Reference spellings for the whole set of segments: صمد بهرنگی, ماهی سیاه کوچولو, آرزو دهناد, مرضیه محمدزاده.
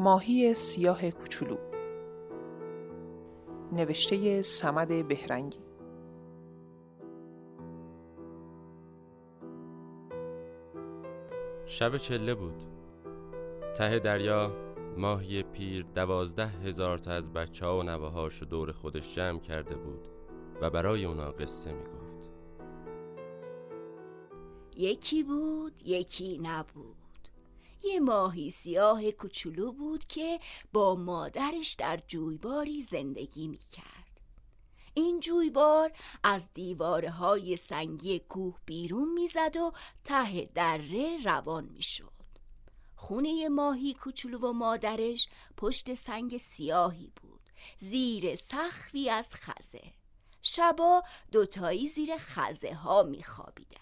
ماهی سیاه کوچولو، نوشته صمد بهرنگی. شب چله بود. ته دریا ماهی پیر 12,000 تا از بچه‌ها و نوه‌هاشو دور خودش جمع کرده بود و برای اونا قصه میگفت. یکی بود، یکی نبود. یه ماهی سیاه کوچولو بود که با مادرش در جویباری زندگی میکرد. این جویبار از دیوارهای سنگی کوه بیرون میزد و ته دره روان میشد. خونه ماهی کوچولو و مادرش پشت سنگ سیاهی بود، زیر سقفی از خزه. شبا دوتایی زیر خزه ها میخوابیدن.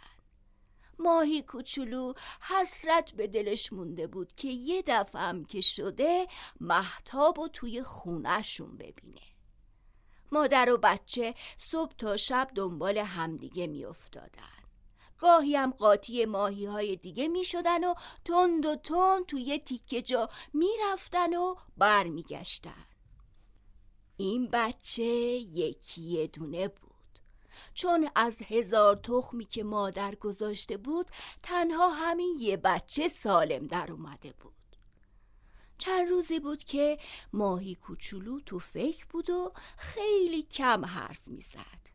ماهی کوچولو حسرت به دلش مونده بود که یه دفعه هم که شده مهتابو توی خونه‌شون ببینه. مادر و بچه صبح تا شب دنبال همدیگه میافتادن. گاهی هم قاطی ماهی‌های دیگه میشدن و تند و تند توی تیکه جا میرفتن و برمیگشتن. این بچه یکی دونه بود، چون از 1000 تخمی که مادر گذاشته بود تنها همین یه بچه سالم در اومده بود. چند روزی بود که ماهی کوچولو تو فکر بود و خیلی کم حرف میزد.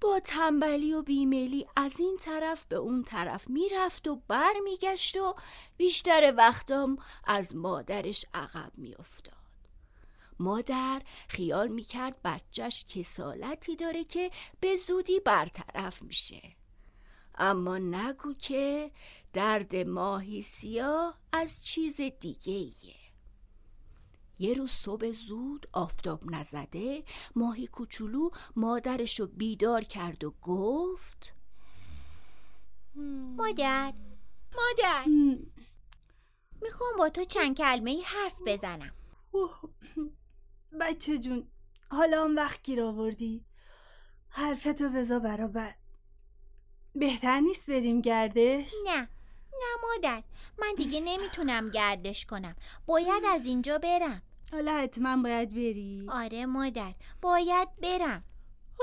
با تنبلی و بیمیلی از این طرف به اون طرف میرفت و بر میگشت و بیشتر وقتام از مادرش عقب میافتاد. مادر خیال میکرد بچهش کسالتی داره که به زودی برطرف میشه. اما نگو که درد ماهی سیاه از چیز دیگه ایه. یه روز صبح زود آفتاب نزده ماهی کوچولو مادرشو بیدار کرد و گفت: مادر میخوام با تو چند کلمه ای حرف بزنم. بچه جون، حالا اون وقت گیر آوردی، حرفتو بذار برا بعد. بهتر نیست بریم گردش؟ نه مادر، من دیگه نمیتونم گردش کنم. باید از اینجا برم. حالا حتما باید بری؟ آره مادر، باید برم.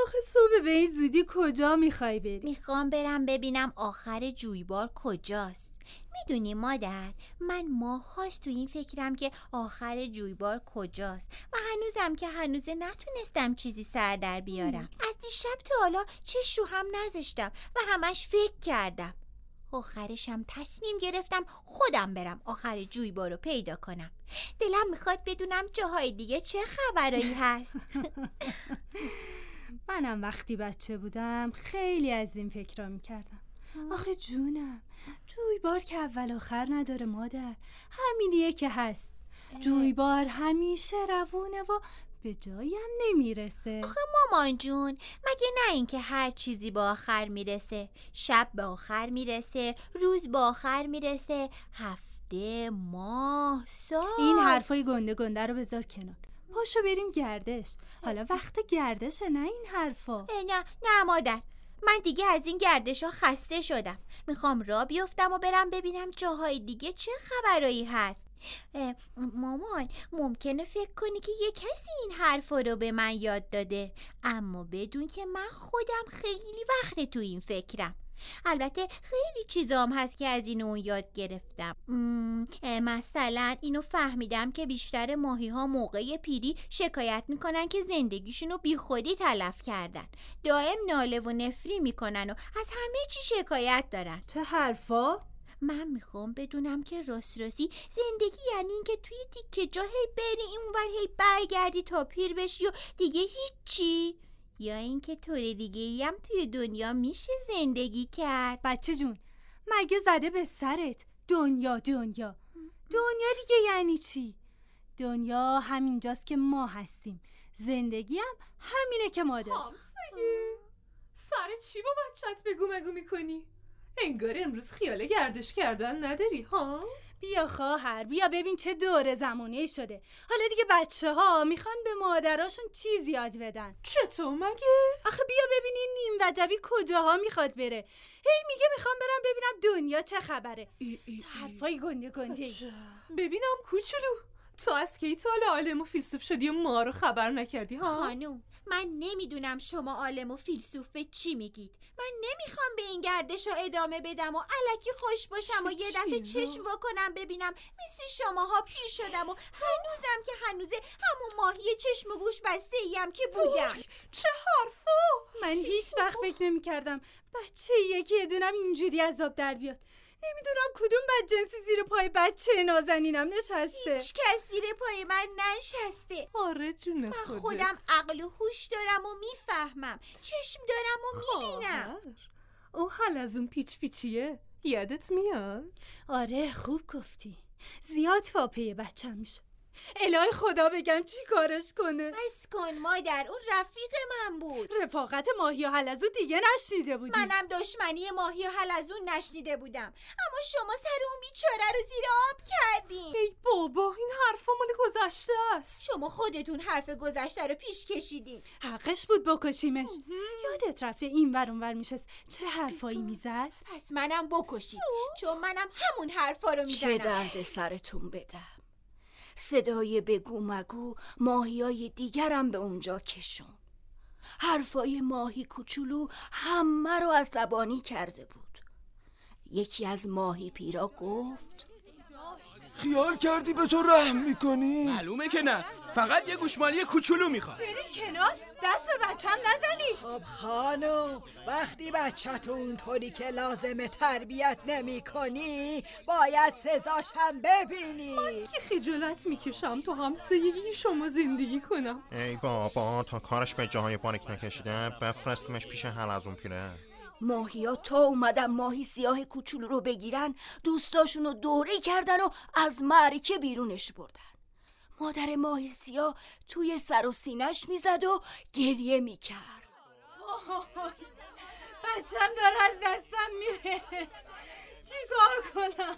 آخه صبح به این زودی کجا میخوای بری؟ میخوام برم ببینم آخر جویبار کجاست. میدونی مادر، من ماهاش تو این فکرم که آخر جویبار کجاست و هنوزم که هنوزه نتونستم چیزی سر در بیارم. از دیشب تا حالا چش رو هم نذاشتم و همش فکر کردم. آخرشم تصمیم گرفتم خودم برم آخر جویبار رو پیدا کنم. دلم میخواد بدونم جاهای دیگه چه خبرایی هست. منم وقتی بچه بودم خیلی از این فکرها میکردم. آخه جونم، جویبار که اول آخر نداره مادر، همینیه که هست. جویبار همیشه روونه و به جایی هم نمیرسه. آخه مامان جون، مگه نه اینکه هر چیزی با آخر میرسه؟ شب با آخر میرسه، روز با آخر میرسه، هفته، ماه، سال. این حرفای گنده گنده رو بذار کنار. پاشو بریم گردش. حالا وقت گردشه، نه این حرفا. نه مادر، من دیگه از این گردش ها خسته شدم. میخوام را بیفتم و برم ببینم جاهای دیگه چه خبرایی هست. مامان، ممکنه فکر کنی که یه کسی این حرفا رو به من یاد داده، اما بدون که من خودم خیلی وقت تو این فکرم. البته خیلی چیزام هست که از این اون یاد گرفتم. مثلا اینو فهمیدم که بیشتر ماهی ها موقع پیری شکایت میکنن که زندگیشونو بی خودی تلف کردن. دائم ناله و نفری میکنن و از همه چی شکایت دارن. چه حرفا؟ من میخوام بدونم که راستی زندگی یعنی این که توی تیکه جا هی بری اونور هی برگردی تا پیر بشی و دیگه هیچی، یا اینکه طور دیگه‌ای هم توی دنیا میشه زندگی کرد. بچه جون، مگه زده به سرت؟ دنیا دیگه یعنی چی؟ دنیا همینجاست که ما هستیم، زندگی هم همینه که ما داریم. همسایه، سر چی با بچت بگو میکنی؟ انگار امروز خیال گردش کردن نداری ها؟ بیا خواهر، بیا ببین چه دور زمانه شده. حالا دیگه بچه ها میخوان به مادراشون چیز یاد بدن. چطور مگه؟ آخه بیا ببین این نیم وجبی کجاها میخواد بره. هی میگه میخوام برم ببینم دنیا چه خبره. چه حرفای گنده گنده. ببینم کوچولو، تو از کی تو عالم و فیلسوف شدی و ما رو خبر نکردی ها؟ خانوم من نمیدونم شما عالم و فیلسوف به چی میگید. من نمیخوام به این گردش رو ادامه بدم و الکی خوش باشم و یه دفعه چشم بکنم ببینم مثل شماها پیر شدم و هنوزم که هنوزه همون ماهی چشم و گوش بسته ایم که بودم. چه حرفو؟ من هیچ وقت فکر نمیکردم بچه یکی دونم اینجوری عذاب در بیاد. نمیدونم کدوم بدجنسی زیر پای بچه نازنینم نشسته. هیچ کس زیر پای من نشسته. آره جون خودت. من خودم عقل و هوش دارم و میفهمم. چشم دارم و میبینم. او حال از اون پیچ پیچیه یادت میاد؟ آره خوب گفتی. زیاد فاپه بچم میشه. الهی خدا بگم چی کارش کنه. بس کن مادر، اون رفیق من بود. رفاقت ماهی و حلزون دیگه نشنیده بودی؟ منم دشمنی ماهی و حلزون نشنیده بودم، اما شما سر اون بیچاره رو زیر آب کردین. ای بابا این حرفا مال گذشته است. شما خودتون حرف گذشته رو پیش کشیدین. حقش بود بکشیمش. یادت رفته این ور اون ور میشست چه حرفایی میزد؟ پس منم بکشید، چون منم همون حرفا رو میزنم. چه درد سرتون بدم. صدای بگو مگو ماهیای دیگرم به اونجا کشون. حرفای ماهی کوچولو همه رو عصبانی کرده بود. یکی از ماهی پیرا گفت خیال کردی به تو رحم میکنی؟ معلومه که نه، فقط یه گوشمالی کوچولو میخواد. بری کنار، دست به بچم نزنی. خب خانم وقتی بچه تو اونطوری که لازمه تربیت نمی کنی باید سزاش هم ببینی. من که خجالت میکشم تو همسایگی شما زندگی کنم. ای بابا تا کارش به جاهای باریک نکشیده بفرستمش پیش حلزون پیره. ماهیا تا اومدن ماهی سیاه کوچولو رو بگیرن دوستاشون رو دوره کردن و از معرکه بیرونش بردن. مادر ماهی سیاه توی سر و سینش میزد و گریه میکرد. بچم داره از دستم میره، چی کار کنم؟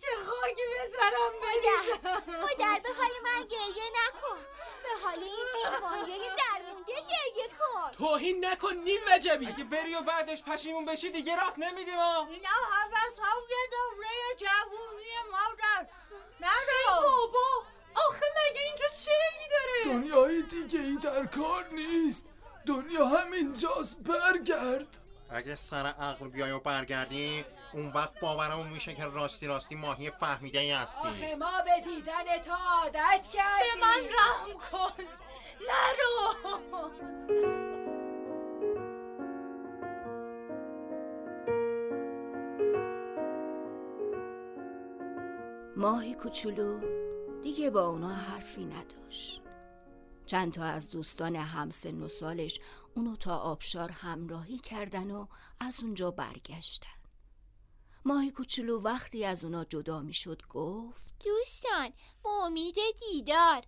چه خاکی به سرم بریزم؟ مادر به حال من گریه نکن، به حال این بیماریه درمونده گریه کن. توهین نکن نیل وجبی. اگه بری و بعدش پشیمون بشی دیگه راه نمیدیم. اینا حوض هم یه دوره جوونیه مادر. نه بابا آخه مگه اینجا چه رنگی داره؟ دنیای دیگه ای در کار نیست، دنیا همینجاست. برگرد. اگه سر عقل بیای و برگردی اون وقت باورمون میشه که راستی ماهی فهمیده ای هستی. آخه ما به دیدن تو عادت کردیم. به من رحم کن، نرو. ماهی کوچولو دیگه با اونا حرفی نداشت. چند تا از دوستان همسن و سالش اونو تا آبشار همراهی کردن و از اونجا برگشتن. ماهی کوچولو وقتی از اونا جدا میشد گفت دوستان با امید دیدار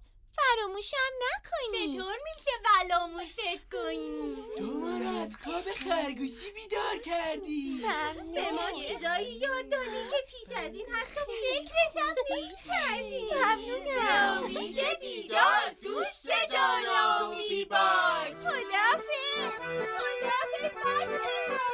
فراموشم نکنید. چطور میشه فراموشت کنی؟ تو ما رو از خواب خرگوشی بیدار کردی. به ما چیزایی یاد دادی که پیش از این حتی فکرشم نمی‌کردی. ممنونم. امید دیدار دوست دانا و بیبار. خدافظ. خدافظ بچه‌ها.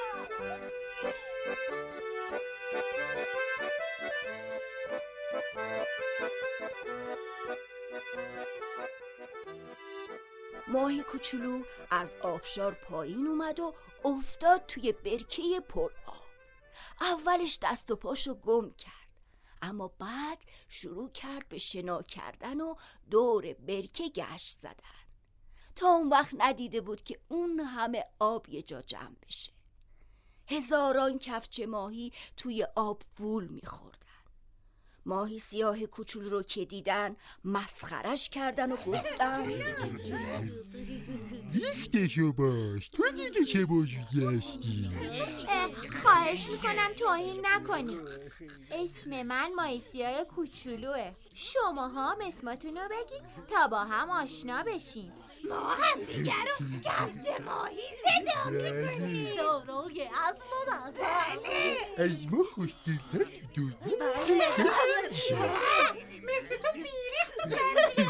ماهی کوچولو از آبشار پایین اومد و افتاد توی برکه پر آب. اولش دست و پاشو گم کرد، اما بعد شروع کرد به شنا کردن و دور برکه گشت زدن تا اون وقت ندیده بود که اون همه آب یه جا جمع بشه. هزاران کفچه ماهی توی آب وول می‌خوردن. ماهی سیاه کوچولو رو که دیدن مسخرش کردن و گفتن ریخته شو باش، تو دیگه چه بوجودی هستی؟ خواهش میکنم توهین نکنی. اسم من ماهی سیاه کوچولوه، شما هم اسماتون رو بگید تا با هم آشنا بشیم. ما هم دیگه رو گفت ماهی صدا میکنیم. دروغه اصلا نزنی. از ما خوشگلتر دوزی مثل تو بیریخت کردی.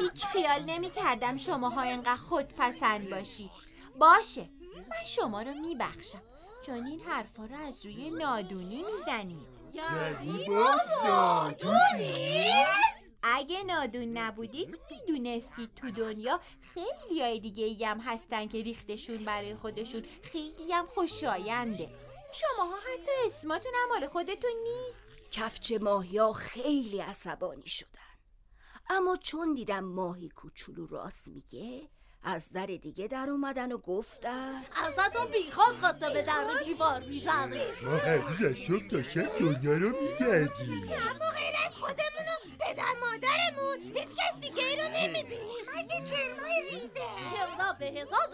هیچ خیال نمی کردم شماها اینقدر خودپسند باشید. باشه من شما رو میبخشم، چون این حرفا رو از روی نادونی میزنید. یعنی ما نادونیم؟ اگه نادون نبودید میدونستید تو دنیا خیلی های دیگه هم هستن که ریختشون برای خودشون خیلی هم خوشاینده. شماها حتی اسماتون هم مال خودتون نیست. کفچ ماهیا خیلی عصبانی شدن، اما چون دیدم ماهی کوچولو راست میگه از در دیگه در اومدن و گفتن ازتون بیخواد قطعه به در و دیوار میزنه. ما هنوز از صبح تا شب دنیا رو میگردیم، اما غیر از خودمون و پدر مادرمون هیچ کس دیگه ای رو نمیبینیم. مگه کرمای ریزه کرما به حساب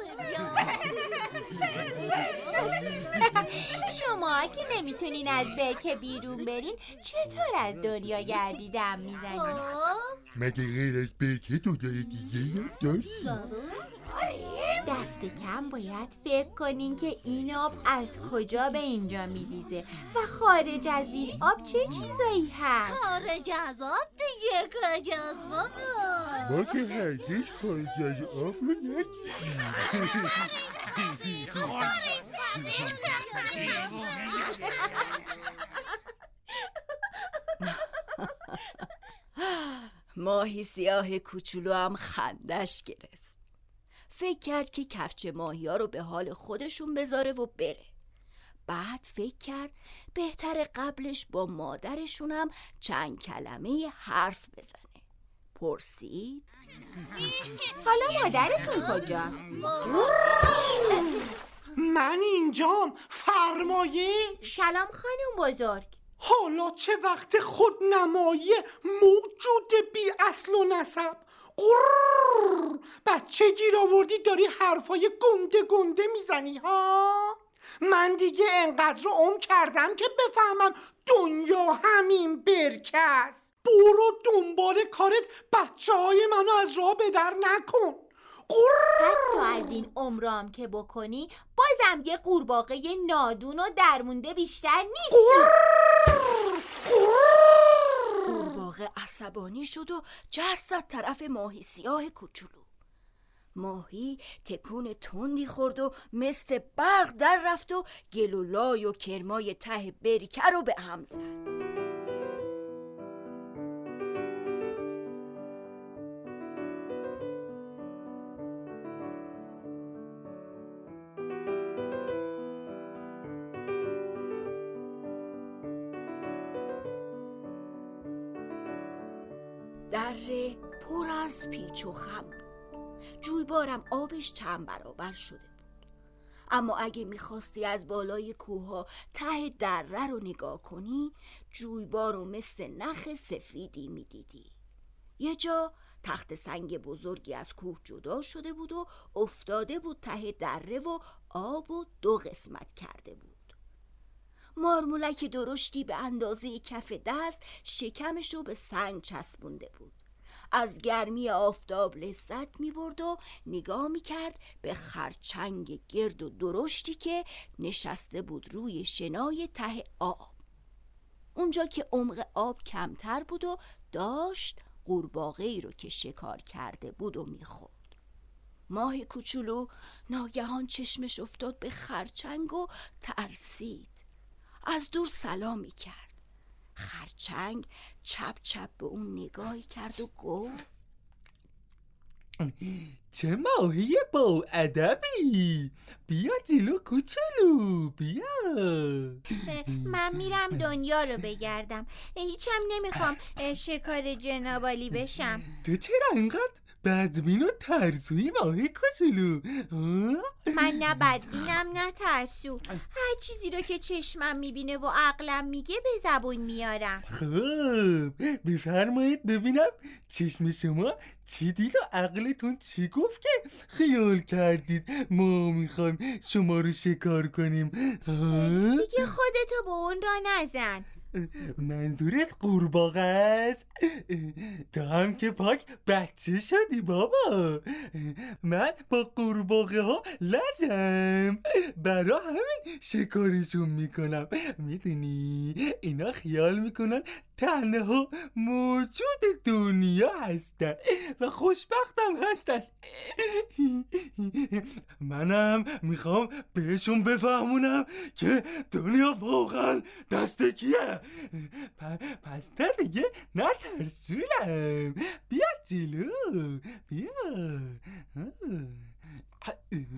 شما که نمیتونین از برکه بیرون برین چطور از دنیا گردیدم میزنین؟ مگه غیر از برکه دنیا دیگه رو داریم؟ دست کم باید فکر کنین که این آب از کجا به اینجا میریزه و خارج از این آب چه چیزایی هست. خارج از آب دیگه کجاست بابا؟ ما که هرگز خارج از آب رو ندیدیم. ماهی سیاه کوچولو هم خندش گرفت، فکر کرد که کفچه ماهیا رو به حال خودشون بذاره و بره. بعد فکر کرد بهتر قبلش با مادرشون هم چند کلمه حرف بزنه. پرسید حالا مادرتون کجاست؟ من اینجام فرمایش. سلام خانم بزرگ. حالا چه وقت خودنمایی موجود بی اصل و نسب؟ قرررررر بچه گیر آوردی داری حرفای گنده گنده میزنی ها؟ من دیگه انقدر عمر کردم که بفهمم دنیا همین برکه است. برو دنبال کارت، بچه های منو از راه بدر نکن. حتی از این عمرام که بکنی بازم یه قورباغه نادون و درمونده بیشتر نیستی. قورباغه عصبانی شد و جست از طرف ماهی سیاه کوچولو. ماهی تکون تندی خورد و مثل برق در رفت و گلولای و کرمای ته برکه رو به هم زد. دره پر از پیچ و خم بود. جویبارم آبش چند برابر شده بود. اما اگه میخواستی از بالای کوها ته دره رو نگاه کنی جویبار رو مثل نخ سفیدی میدیدی. یه جا تخت سنگ بزرگی از کوه جدا شده بود و افتاده بود ته دره و آب و دو قسمت کرده بود. مارمولک درشتی به اندازه کف دست شکمش رو به سنگ چسبونده بود. از گرمی آفتاب لذت می برد و نگاه می کرد به خرچنگ گرد و درشتی که نشسته بود روی شنای ته آب، اونجا که عمق آب کمتر بود و داشت قورباغه‌ای رو که شکار کرده بود و می خورد. ماهی کوچولو ناگهان چشمش افتاد به خرچنگ و ترسید. از دور سلامی کرد. خرچنگ چپ چپ به اون نگاهی کرد و گفت چه ماهی با ادبی، بیا جلو کوچولو بیا. من میرم دنیا رو بگردم، هیچم نمیخوام شکار جنابالی بشم. تو چرا اینقدر بدبین و ترسوی ماهی کوچولو؟ من نه بدبینم نه ترسو، هر چیزی رو که چشمم میبینه و عقلم میگه به زبون میارم. خب بفرمایید ببینم چشم شما چی دید و عقلتون چی گفت که خیال کردید ما میخوایم شما رو شکار کنیم؟ دیگه خودتو به اون را نزن. منظورت قورباغه است؟ تو هم که پاک بچه شدی بابا. من با قورباغه ها لجم، برا همین شکارشون میکنم. میدونی اینا خیال میکنن تنها موجود دنیا هستن و خوشبختم هستن. منم میخوام بهشون بفهمونم که دنیا واقعا دست کیه. پس تا دیگه نترس جولم، بیا جلو بیا.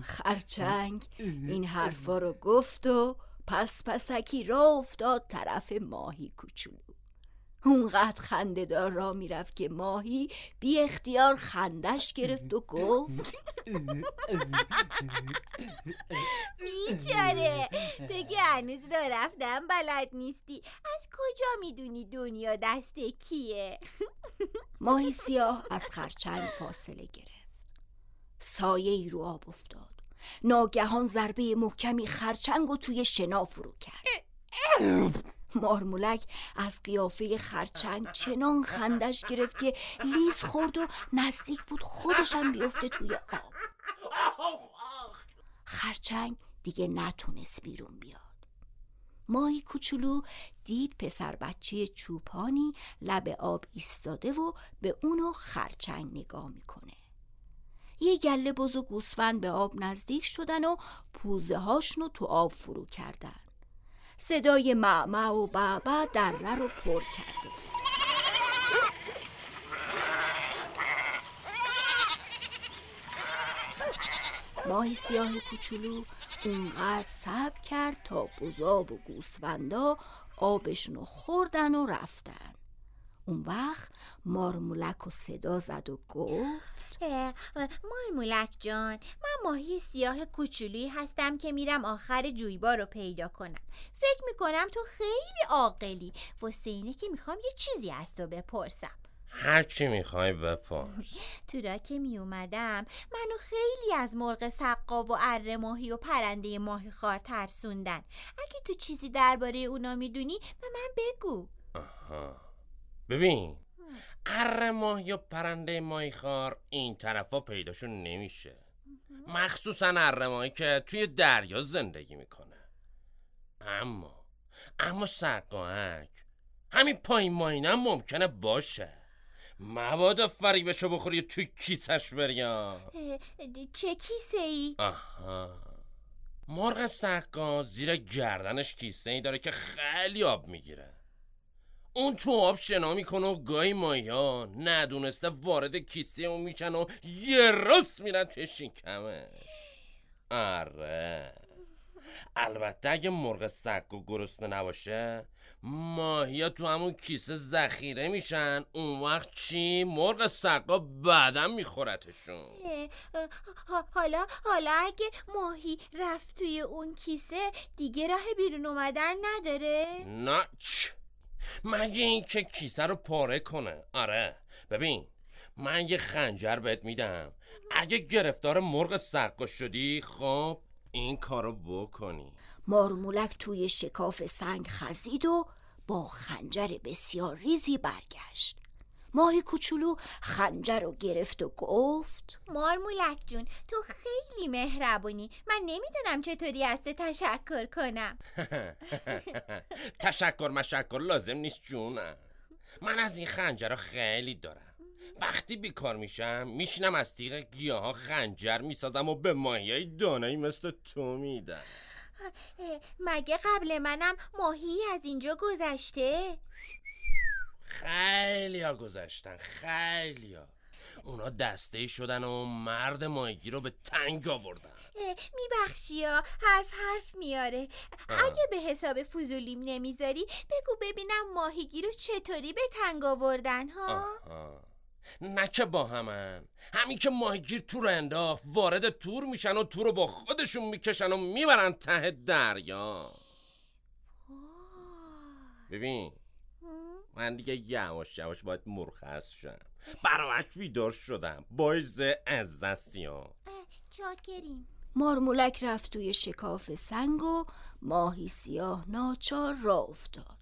خرچنگ این حرفا رو گفت و پس پسکی را افتاد طرف ماهی کوچولو. اونقدر خنده دار را می رفت که ماهی بی اختیار خندش گرفت و گفت بیچاره دیگه هنوز را رفتن بلد نیستی، از کجا می دونی دنیا دست کیه؟ ماهی سیاه از خرچنگ فاصله گرفت. سایه ای رو آب افتاد. ناگهان ضربه محکمی خرچنگ رو توی شنا فرو کرد. مارمولک از قیافه خرچنگ چنان خندش گرفت که لیز خورد و نزدیک بود خودشم بیفته توی آب. خرچنگ دیگه نتونست بیرون بیاد. ماهی کوچولو دید پسر بچه چوپانی لب آب ایستاده و به اونو خرچنگ نگاه میکنه. یه گله بز و گوسفند به آب نزدیک شدن و پوزه هاشونو تو آب فرو کردن. صدای معمع و بعبع دره رو پر کرده. ماهی سیاه کوچولو اونقدر صبر کرد تا بزا و گوسفندا آبشونو خوردن و رفتن. اون وقت مارمولک و صدا زد و گفت مارمولک جان، من ماهی سیاه کوچولویی هستم که میرم آخر جویبا رو پیدا کنم. فکر میکنم تو خیلی عاقلی، واسه اینه که میخوام یه چیزی از تو بپرسم. هرچی میخوای بپرس. تو را که میومدم منو خیلی از مرغ سقا و اره ماهی و پرنده ماهی خار ترسوندن. اگه تو چیزی درباره اونا میدونی به من بگو. آها ببین، اره ماهی و پرنده ماهی خار این طرفا پیداشون نمیشه، مخصوصا اره ماهی که توی دریا زندگی میکنه. اما سقاک همین پایین ماهینه هم ممکنه باشه، مبادا فریبشو بخوری توی کیسش بریا. چه کیسه ای؟ آها، مرغ سقا زیر گردنش کیسه ای داره که خیلی آب میگیره. اون تو آب شنا میکنه و گای مایا ندونسته وارد کیسه اون میشن و یه راست میرن توی شکمش. آره، البته اگه مرغ سگو گرسنه نباشه ماهیا تو همون کیسه ذخیره میشن. اون وقت چی؟ مرغ سگا بعدم میخورتشون. حالا اگه ماهی رفت توی اون کیسه دیگه راه بیرون اومدن نداره؟ نه چی؟ مگه این که کیسه رو پاره کنه. آره ببین، من یه خنجر بهت میدم، اگه گرفتار مرغ سقا شدی خب این کارو بکنی. مارمولک توی شکاف سنگ خزید و با خنجر بسیار ریزی برگشت. ماهی کوچولو خنجر رو گرفت و گفت مارمولک جون، تو خیلی مهربونی، من نمیدونم چطوری از تو تشکر کنم. تشکر مشکر لازم نیست جونم، من از این خنجر خیلی دارم. وقتی بیکار میشم میشینم از تیغ گیاها خنجر میسازم و به ماهیای دانایی مثل تو میدم. مگه قبل منم ماهی از اینجا گذشته؟ خیلی ها گذشتن، خیلی ها. اونا دسته‌ای شدن و مرد ماهیگیر رو به تنگ آوردن. میبخشی ها، حرف میاره. اگه به حساب فضولیم نمیذاری بگو ببینم ماهیگیر رو چطوری به تنگ آوردن ها؟ نه که با همین که ماهیگیر تو رو انداخت وارد تور میشن و تو رو با خودشون میکشن و میبرن ته دریا. ببین، من دیگه یواش باید مرخص شدم، براش بیدار شدم، باعث عزتی ها. چاکریم. مارمولک رفت توی شکاف سنگ و ماهی سیاه ناچار را افتاد.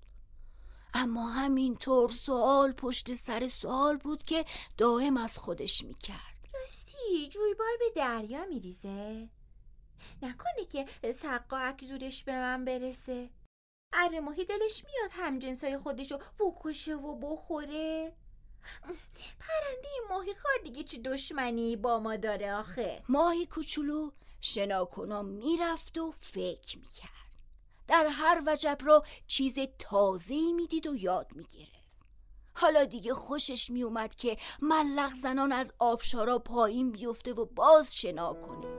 اما همینطور سوال پشت سر سوال بود که دائم از خودش میکرد. راستی جویبار به دریا میریزه؟ نکنه که سقاک زورش به من برسه؟ اره ماهی دلش میاد همجنسای خودشو بکشه و بخوره؟ پرنده ماهی خار دیگه چه دشمنی با ما داره آخه؟ ماهی کوچولو شناکنان میرفت و فکر میکرد. در هر وجب را چیز تازه‌ای میدید و یاد میگرفت. حالا دیگه خوشش میومد که ملق زنان از آبشارا پایین بیفته و باز شنا کنه.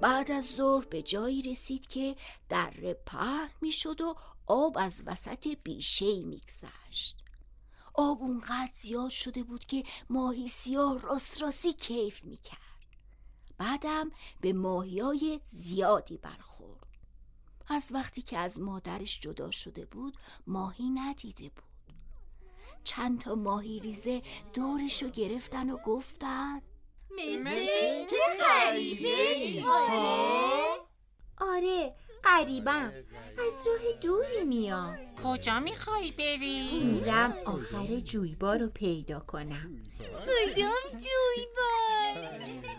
بعد از ظهر به جایی رسید که دره پهن می شد و آب از وسط بیشه‌ای می گذشت. آب اونقدر زیاد شده بود که ماهی سیاه راست راستی کیف می کرد. بعدم به ماهیای زیادی برخورد. از وقتی که از مادرش جدا شده بود ماهی ندیده بود. چند تا ماهی ریزه دورشو گرفتن و گفتن مثل که قریبه ای. آره قریبم، از راه دوری میام. کجا میخوای بری؟ میرم آخر جویبار رو پیدا کنم. کدام جویبار؟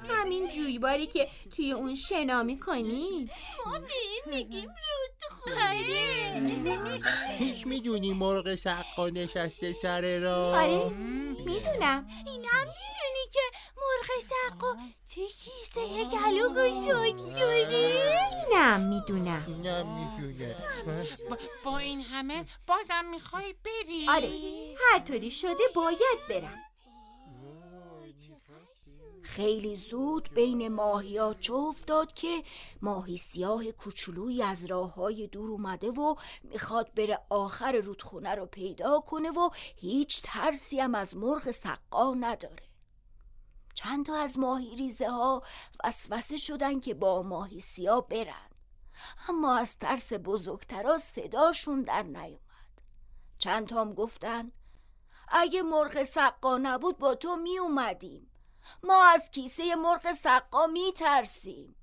همین جویباری که توی اون شنا میکنی. ما به میگیم رودخونه. هیچ میدونی مرغ سقا نشسته سر راه؟ آره میدونم. این هم میدونی که مرغ سقا چه کیسه گلو گشادی داره؟ اینم میدونم. با این همه بازم میخوای بری؟ آره هر طوری شده باید برم. خیلی زود بین ماهیا چه افتاد که ماهی سیاه کوچولویی از راههای دور اومده و میخواد بره آخر رودخونه رو پیدا کنه و هیچ ترسی هم از مرغ سقا نداره. چند تا از ماهی ریزه ها وسوسه شدن که با ماهی سیاه برن، اما از ترس بزرگترا صداشون در نیومد. چند تا هم گفتن اگه مرغ سقا نبود با تو می اومدیم. ما از کیسه مرغ سقا می ترسیم.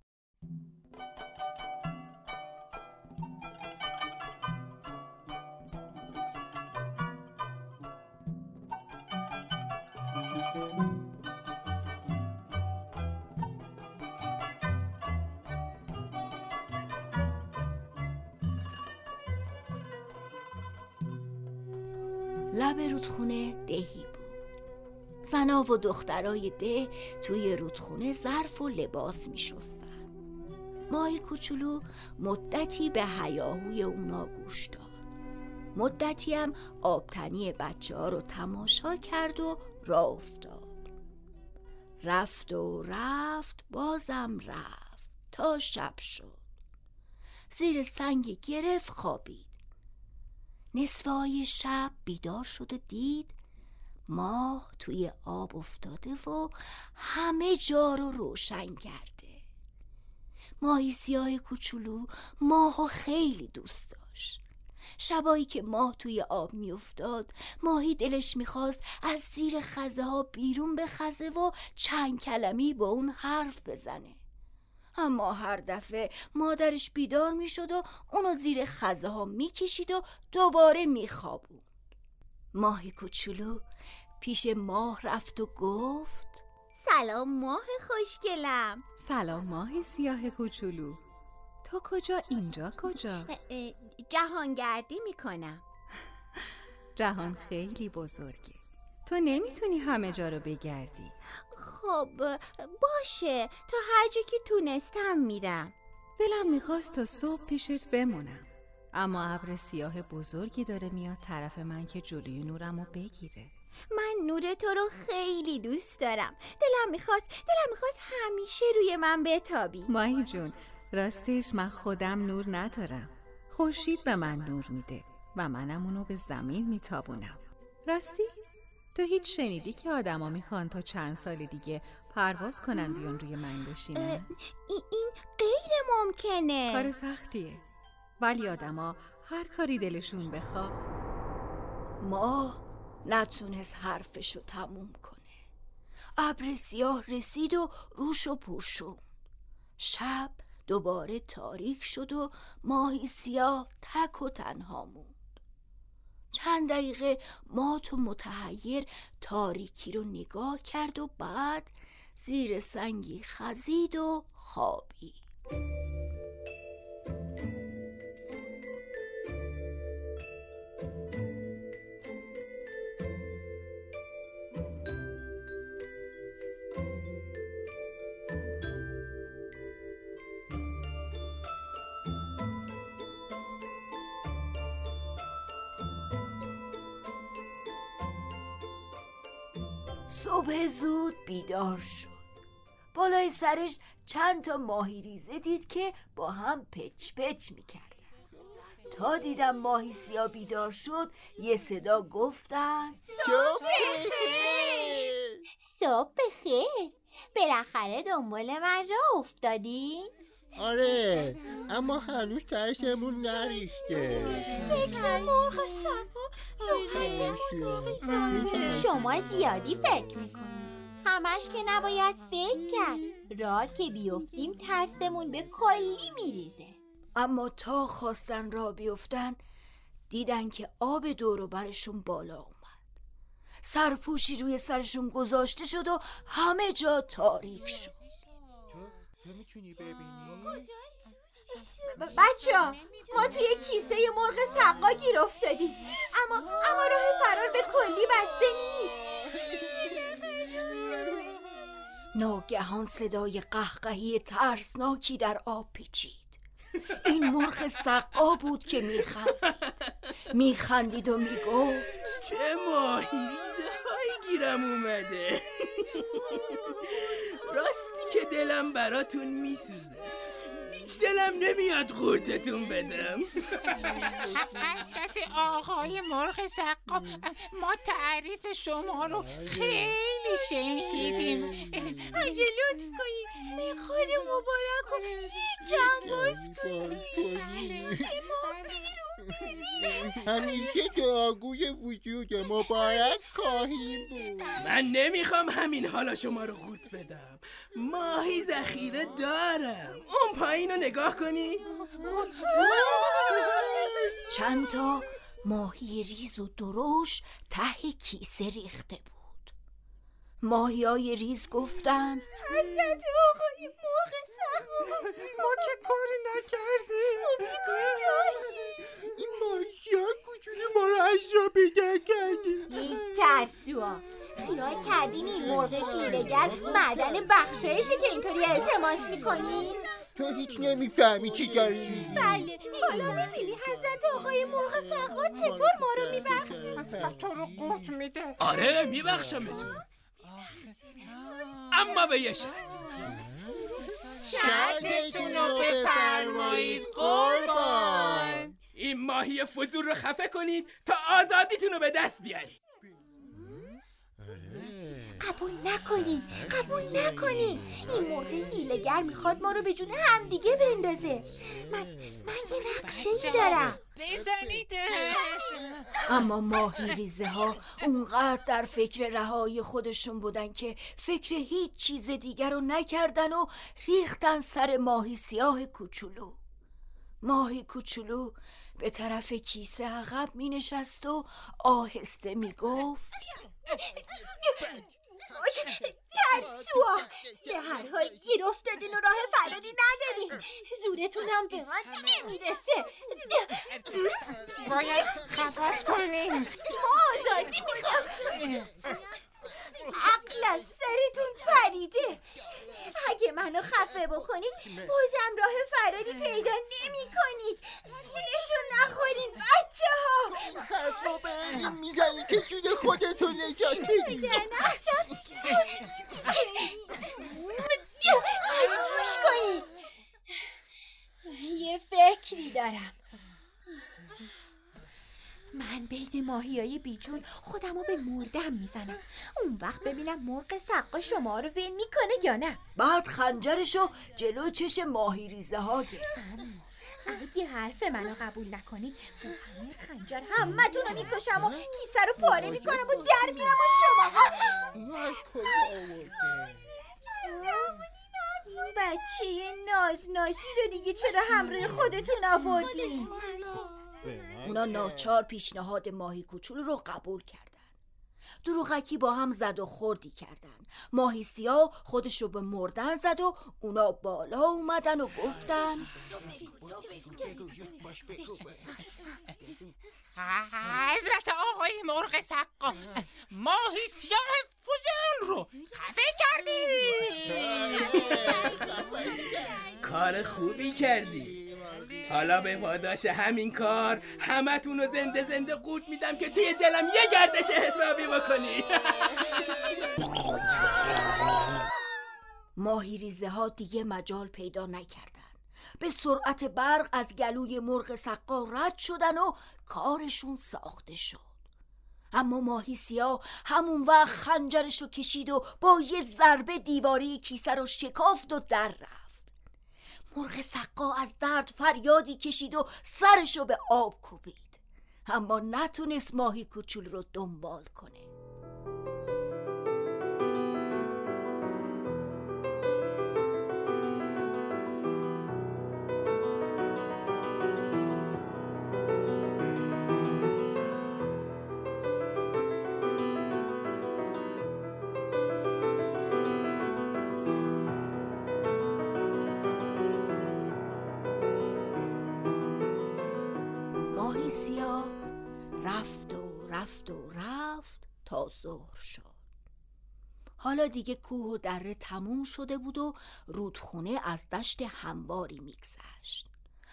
لب رودخونه دهی بود. زنا و دخترای ده توی رودخونه ظرف و لباس می شستن. ماهی کوچولو مدتی به هیاهوی اونا گوش داد. مدتی هم آبتنی بچه ها رو تماشا کرد و راه افتاد. رفت و رفت بازم رفت تا شب شد. زیر سنگ گرف خوابید. نصفه‌های شب بیدار شد و دید ماه توی آب افتاده و همه جا رو روشن کرده. ماهی سیاه کوچولو ماهو خیلی دوست داشت. شبایی که ماه توی آب می افتاد ماهی دلش می خواست از زیر خزه ها بیرون بخزه و چند کلمی با اون حرف بزنه، اما هر دفعه مادرش بیدار می شد و اونو زیر خزه ها می کشید و دوباره می خوابوند. ماهی کوچولو پیش ماه رفت و گفت سلام ماه خوشگلم. سلام ماه سیاه کوچولو. تا کجا اینجا کجا؟ جهانگردی می کنم. جهان خیلی بزرگه، تو نمیتونی همه جا رو بگردی. خب باشه، تا هر جا که تونستم میرم. دلم میخواست تا صبح پیشت بمونم، اما ابر سیاه بزرگی داره میاد طرف من که جلوی نورم رو بگیره. من نور تو رو خیلی دوست دارم. دلم میخواست همیشه روی من بتابی. ماهی جون، راستش من خودم نور ندارم. خورشید به من نور میده و منم اونو به زمین میتابونم. راستی؟ تو هیچ شنیدی که آدم ها میخوان تا چند سال دیگه پرواز کنن بیان روی من بشینن؟ این غیر ممکنه. کار سختیه، ولی آدم ها هر کاری دلشون بخواد. ماه نتونست حرفشو تموم کنه. ابر سیاه رسید و روشو پوشوند. شب دوباره تاریک شد و ماهی سیاه تک و تنها موند. چند دقیقه مات و متحیر تاریکی رو نگاه کرد و بعد زیر سنگی خزید و خوابید. صبح زود بیدار شد. بالای سرش چند تا ماهی ریزه دید که با هم پچ پچ میکردن. تا دیدم ماهی سیاه بیدار شد، یه صدا گفتن صبح بخیر. صبح بخیر، بالاخره دنبال من را افتادین؟ آره، اما هنوز ترشمون نریشته. فکر مرغ سبا. شما زیادی فکر میکنید، همش که نباید فکر کرد. را که بیفتیم ترسمون به کلی میریزه. اما تا خواستن را بیفتن، دیدن که آب دور و برشون بالا اومد، سرپوشی روی سرشون گذاشته شد و همه جا تاریک شد. میتونی ببینی؟ بچه‌ها، ما توی کیسه مرغ سقا گیر افتادیم، اما راه فرار به کلی بسته نیست. ناگهان صدای قهقهی ترسناکی در آب پیچید. این مرغ سقا بود که میخندید و میگفت چه ماهی ریزه‌هایی گیرم اومده. راستی که دلم براتون میسوزه، هیچ دلم نمیاد قورتتون بدم. حضرت آقای مرغ سقا، ما تعریف شما رو خیلی شنیدیم. اگه لطف کنی این قول مبارک رو یکم باز کنی، همیشه دعاگوی وجود مبارک خواهیم بود. من نمیخوام همین حالا شما رو قورت بدم. ماهی ذخیره دارم، اون پایین رو نگاه کنی. چند تا ماهی ریز و دروش ته کیسه ریخته بود. ماهیای ریز گفتن حضرت آقای مرغ سقا، ما که کاری نکردیم. این ماهی سیاه کوچولو ما رو از را بیدر کردیم. این ترسوها خیال کردین این مرغ پیرگر معدن بخشایشه که اینطوری التماس میکنین؟ تو هیچ نمیفهمی چی داری میگی. بله، حالا میبینی حضرت آقای مرغ سقا چطور ما رو میبخشه. تو رو قورت میده. آره، میبخشمتون، اما به یه شرط. شرطتون رو بفرمایید قربان. این ماهی فضول رو خفه کنید تا آزادیتون رو به دست بیارید. قبول نکنین. این مرغ حیله‌گر میخواد ما رو به جون هم دیگه بندازه. من یه نقشه‌ای دارم، بزنیدش. اما ماهی ریزه ها اونقدر در فکر رهایی خودشون بودن که فکر هیچ چیز دیگر رو نکردن و ریختن سر ماهی سیاه کوچولو. ماهی کوچولو به طرف کیسه عقب می نشست و آهسته می گفت ترسوها، به هر حال گیر افتادین و راه فراری ندارین. زورتون هم به من نمیرسه. باید خفاش کنین. ما آزادی میخوام. عقل از سرتون پریده. اگه منو خفه بکنید بازم راه فراری پیدا نمی کنید. گولشو نخورین بچه ها. خفه به این میزنی که جون خودتو نجات بدی. از گوش کنید، یه فکری دارم. من بین ماهیای بیجون خودمو به مردم میزنم، اون وقت ببینم مرغ سقا شما رو ول میکنه یا نه. بعد خنجرشو جلو چش ماهی ریزه ها گرفت. اگه حرف منو قبول نکنید با همه خنجر همتون رو میکشم و کیسه رو پاره میکنم و در میرم و شما بچه نازناسی رو دیگه چرا همراه خودتون آوردین؟ اونا ناچار پیشنهاد ماهی کوچولو رو قبول کردن. دروغکی با هم زد و خوردی کردن. ماهی سیاه خودش رو به مردن زد و اونا بالا اومدن و گفتن حضرت آقای مرغ سقا، ماهی سیاه فضول رو خفه کردی. کار خوبی کردی. حالا به پاداش همین کار همتون رو زنده زنده قورت میدم که توی دلم یه گردش حسابی بکنید. ماهی ریزه ها دیگه مجال پیدا نکردن، به سرعت برق از گلوی مرغ سقا رد شدن و کارشون ساخته شد. اما ماهی سیاه همون وقت خنجرش رو کشید و با یه ضربه دیواری کیسه رو شکافت و در رفت. مرغ سقا از درد فریادی کشید و سرش رو به آب کوبید، اما نتونست ماهی کوچولو رو دنبال کنه. ماهی سیاه رفت و رفت و رفت تا ظهر شد. حالا دیگه کوه و دره تموم شده بود و رودخونه از دشت همواری میگذشت.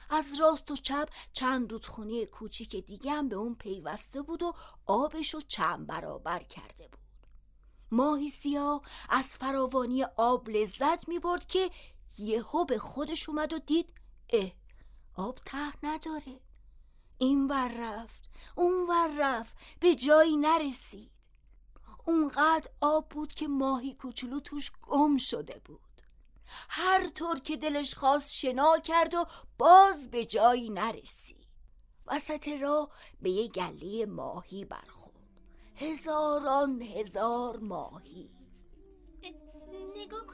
از راست و چپ چند رودخونه کوچیک دیگه هم به اون پیوسته بود و آبشو چند برابر کرده بود. ماهی سیاه از فراوانی آب لذت میبرد که یهو به خودش اومد و دید آب ته نداره. این ور رفت، اون ور رفت، به جایی نرسید. اونقدر آب بود که ماهی کوچولو توش گم شده بود. هر طور که دلش خواست شنا کرد و باز به جایی نرسید. وسط راه به یه گله ماهی برخورد. هزاران هزار ماهی. نگاه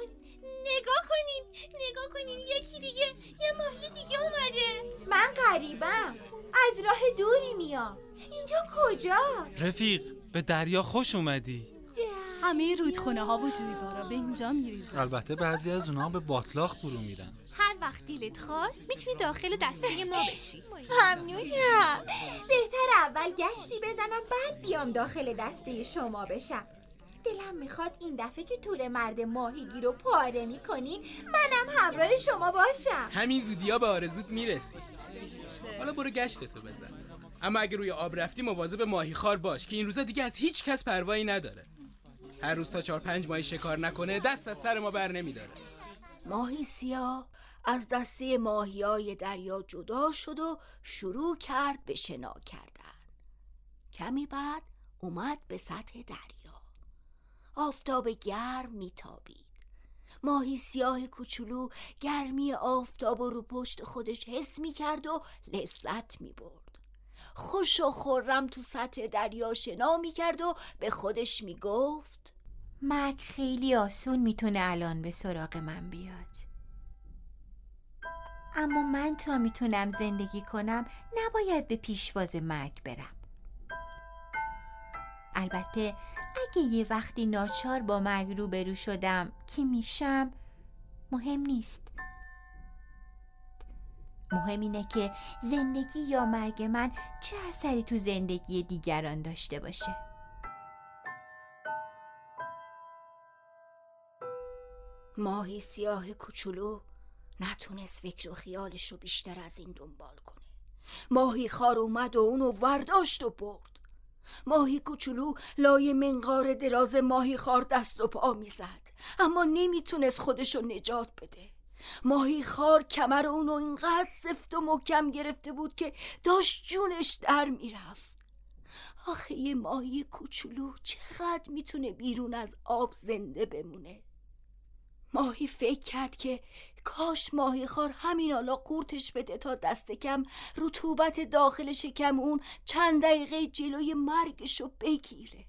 کنین یکی دیگه، یه ماهی دیگه اومده. من غریبم، از راه دوری میام. اینجا کجاست؟ رفیق، به دریا خوش اومدی. همه رودخونه ها و جویبارا به اینجا میریزن. البته بعضی از اونها به باطلاق فرو میرن. هر وقت دلت خواست میتونی داخل دسته ما بشی. ممنونم. بهتر اول گشتی بزنم بعد بیام داخل دسته شما بشم. دلم میخواد این دفعه که تور مرد ماهیگیر رو پاره میکنین منم همراه شما باشم. همین زودیا به آرزوت میرسی. حالا برو گشتتو بزن، اما اگه روی آب رفتی مواظب ماهی خار باش که این روزا دیگه از هیچ کس پروایی نداره. هر روز تا 4-5 ماهی شکار نکنه دست از سر ما بر نمیداره. ماهی سیاه از دسته ماهیای دریا جدا شد و شروع کرد به شنا کردن. کمی بعد اومد به سطح دریا. آفتاب گرم میتابید. ماهی سیاه کوچولو گرمی آفتاب رو پشت خودش حس میکرد و لذت میبرد. خوش و خرم تو سطح دریا شنا میکرد و به خودش میگفت مرگ خیلی آسون میتونه الان به سراغ من بیاد، اما من تا میتونم زندگی کنم نباید به پیشواز مرگ برم. البته اگه یه وقتی ناچار با مرگ روبرو شدم که میشم مهم نیست. مهم اینه که زندگی یا مرگ من چه اثری تو زندگی دیگران داشته باشه. ماهی سیاه کوچولو نتونست فکر و خیالش رو بیشتر از این دنبال کنه. ماهی خار اومد و اونو ورداشت و برد. ماهی کوچولو لای منقار دراز ماهی خار دست و پا میزد، اما نمیتونست خودشو نجات بده. ماهی خار کمر اونو اینقدر سفت و محکم گرفته بود که داشت جونش در میرفت. آخه یه ماهی کوچولو چقدر میتونه بیرون از آب زنده بمونه؟ ماهی فکر کرد که کاش ماهی خار همین حالا قورتش بده تا دست کم رطوبت داخل شکم اون چند دقیقه جلوی مرگش رو بگیره.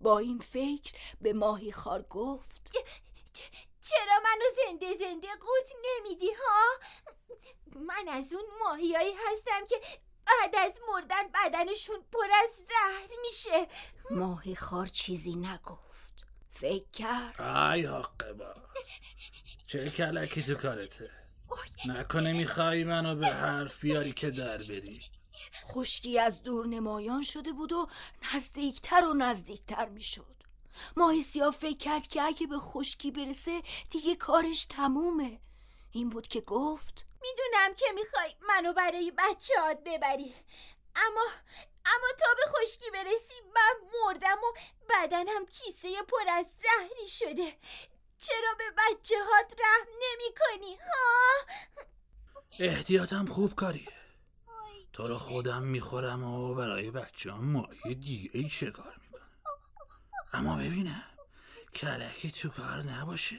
با این فکر به ماهی خار گفت چرا منو زنده قورت نمیدی ها؟ من از اون ماهیایی هستم که بعد از مردن بدنشون پر از زهر میشه. ماهی خار چیزی نگفت. فکر کرد ای حقه باز چه کلکی تو کارته، نکنه میخوایی منو به حرف بیاری که در بری. خشکی از دور نمایان شده بود و نزدیکتر و نزدیکتر میشد. ماهی سیاه فکر کرد که اگه به خشکی برسه دیگه کارش تمومه. این بود که گفت میدونم که میخوای منو برای بچه‌هات ببری، اما تا به خشکی برسی من مردم و بدنم کیسه پر از زهری شده. چرا به بچه‌هات رحم نمی‌کنی ها؟ احتیاطم خوب کاریه، تو رو خودم میخورم و برای بچه‌هام ماهی دیگه‌ای شکار میکنم. اما ببینم کلکی تو کار نباشه.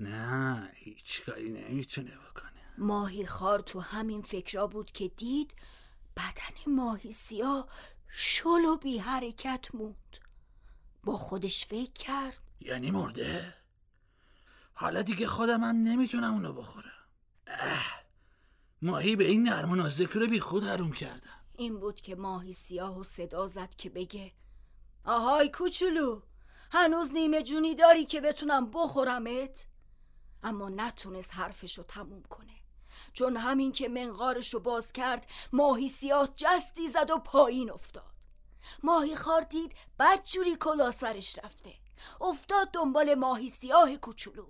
نه، هیچ کاری نمیتونه بکنه. ماهی خار تو همین فکرا بود که دید بدن ماهی سیاه شل و بی حرکت موند. با خودش فکر کرد یعنی مرده؟ حالا دیگه خودم هم نمیتونم اونو بخورم. ماهی به این نرم و نازک رو بی خود حروم کردم. این بود که ماهی سیاه و صدا زد که بگه آهای کوچولو، هنوز نیمه جونی داری که بتونم بخورمت؟ اما نتونست حرفشو تموم کنه، چون همین که منقارشو باز کرد ماهی سیاه جستی زد و پایین افتاد. ماهی خار دید بدجوری کلاه سرش رفته، افتاد دنبال ماهی سیاه کوچولو.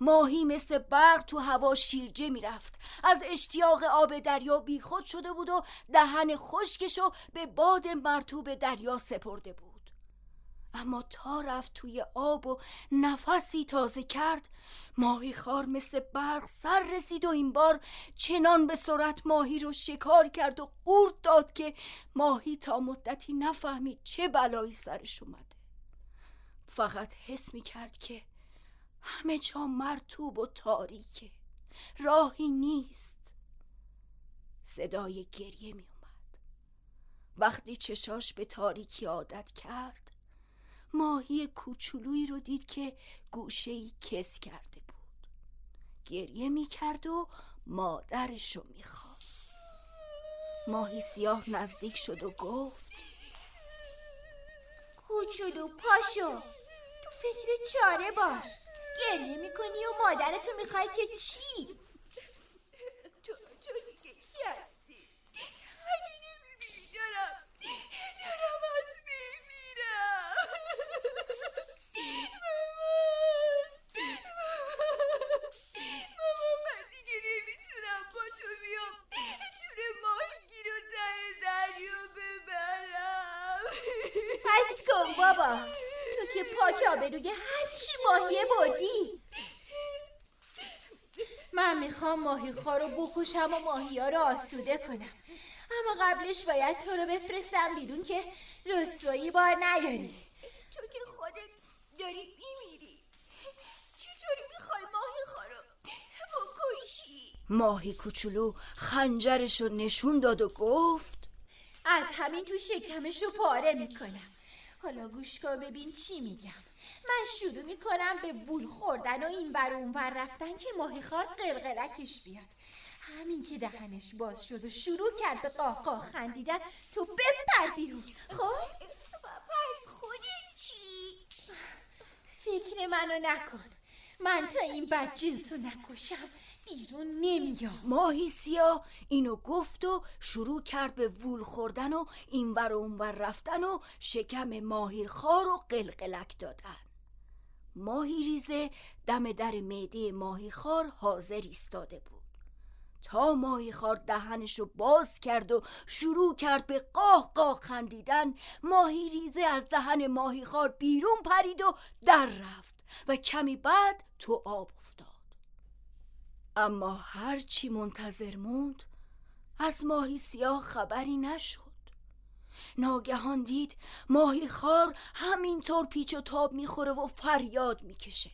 ماهی مثل برق تو هوا شیرجه میرفت، از اشتیاق آب دریا بیخود شده بود و دهن خشکشو به باد مرطوب دریا سپرده بود. اما تا رفت توی آب و نفسی تازه کرد، ماهی خار مثل برق سر رسید و این بار چنان به سرعت ماهی رو شکار کرد و قورت داد که ماهی تا مدتی نفهمید چه بلایی سرش اومده. فقط حس میکرد که همه جا مرطوب و تاریکه، راهی نیست. صدای گریه می اومد. وقتی چشاش به تاریکی عادت کرد، ماهی کوچولویی رو دید که گوشه‌ای کس کرده بود، گریه می‌کرد و مادرش رو می‌خواست. ماهی سیاه نزدیک شد و گفت کوچولو پاشو، تو فکر چاره باش. گریه می‌کنی و مادرتو می‌خوای که چی؟ تو دیگه کی هستی؟ اگه نمی‌بینی دارم از بابا من دیگه نمیتونم با تو بیام جوره ماهیگیر رو ته دریا ببرم. پس کن بابا، تو که پاک آبروی هرچی ماهیه بردی. من میخوام ماهی خوارو بکشم و ماهی ها رو آسوده کنم، اما قبلش باید تو رو بفرستم بیرون که رسوایی بار نیاری. تو که خودت داری میمیری، چطوری میخوای ماهی خارو بکشی؟ ماهی کوچولو خنجرش رو نشون داد و گفت از همین تو شکمش رو پاره میکنم. حالا گوش کن ببین چی میگم. من شروع میکنم به بول خوردن و این ور اون ور رفتن که ماهی خار قلقلکش بیاد. همین که دهنش باز شد و شروع کرد به قاقا خندیدن، تو بپر بیرون. خب پس خودت چی؟ فکر منو نکن، من تا این بدجنسو نکشم بیرون نمیام. ماهی سیاه اینو گفت و شروع کرد به وول خوردن و اینور و اونور رفتن و شکم ماهی خار و قلقلک دادن. ماهی ریزه دم در معده ماهی خار حاضر ایستاده بود، تا ماهی خار دهنشو باز کرد و شروع کرد به قاه قاه خندیدن، ماهی ریزه از دهن ماهی خار بیرون پرید و در رفت و کمی بعد تو آب افتاد. اما هرچی منتظر موند از ماهی سیاه خبری نشد. ناگهان دید ماهی خار همینطور پیچ و تاب میخوره و فریاد میکشه،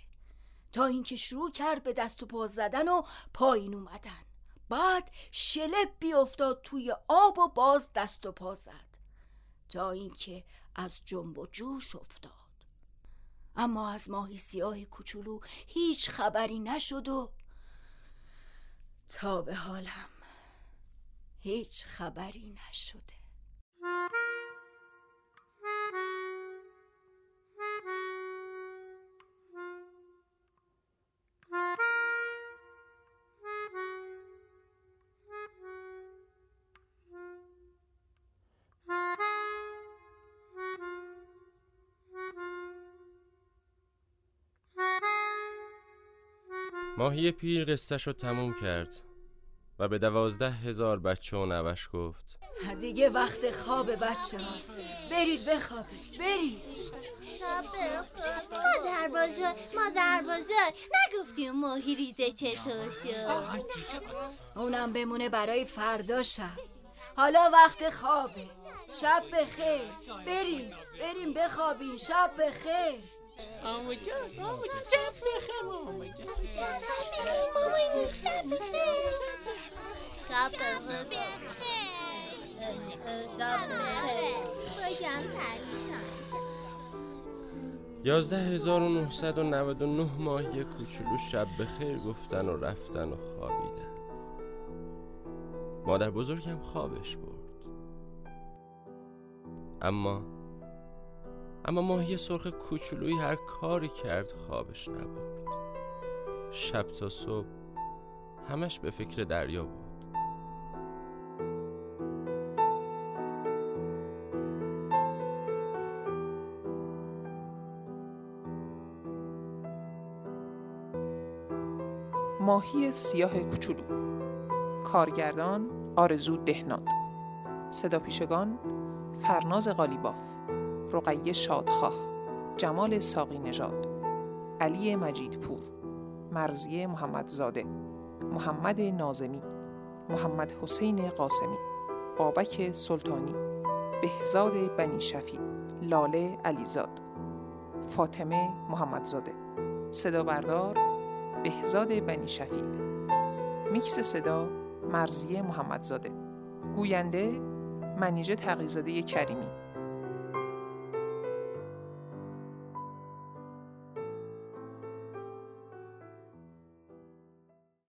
تا اینکه شروع کرد به دست و پا زدن و پایین اومدن. بعد شلپ بیافتاد توی آب و باز دست و پا زد، تا اینکه از جنب و جوش افتاد. اما از ماهی سیاه کوچولو هیچ خبری نشد و تا به حالم هیچ خبری نشده. ماهی پیر قصه‌شو تموم کرد و به 12,000 بچه و نوش گفت دیگه وقت خواب بچه ها، برید بخوابید، برید. مادر بزرگ نگفتیم ماهی ریزه چطور شد؟ اونم بمونه برای فردا شب. حالا وقت خوابه، شب بخیر، بریم بخوابیم. شب بخیر آمو جان شب بخیر ماما جان، شب بخیر 11,999 ماهی کوچولو شب بخیر گفتن و رفتن و خوابیدن. مادر بزرگم خوابش برد، اما ماهی سرخ کوچولویی هر کاری کرد خوابش نبرد. شب تا صبح همش به فکر دریا بود. ماهی سیاه کوچولو، کارگردان آرزو دهناد، صداپیشگان فرناز قالیباف، رقیه شادخواه، جمال ساقی نژاد، علی مجیدپور، مرضیه محمدزاده، محمد ناظمی، محمد حسین قاسمی، بابک سلطانی، بهزاد بنی شفیع، لاله علیزاد، فاطمه محمدزاده. صدا بردار بهزاد بنی شفیع، میکس صدا مرضیه محمدزاده، گوینده منیژه تقی‌زاده کریمی.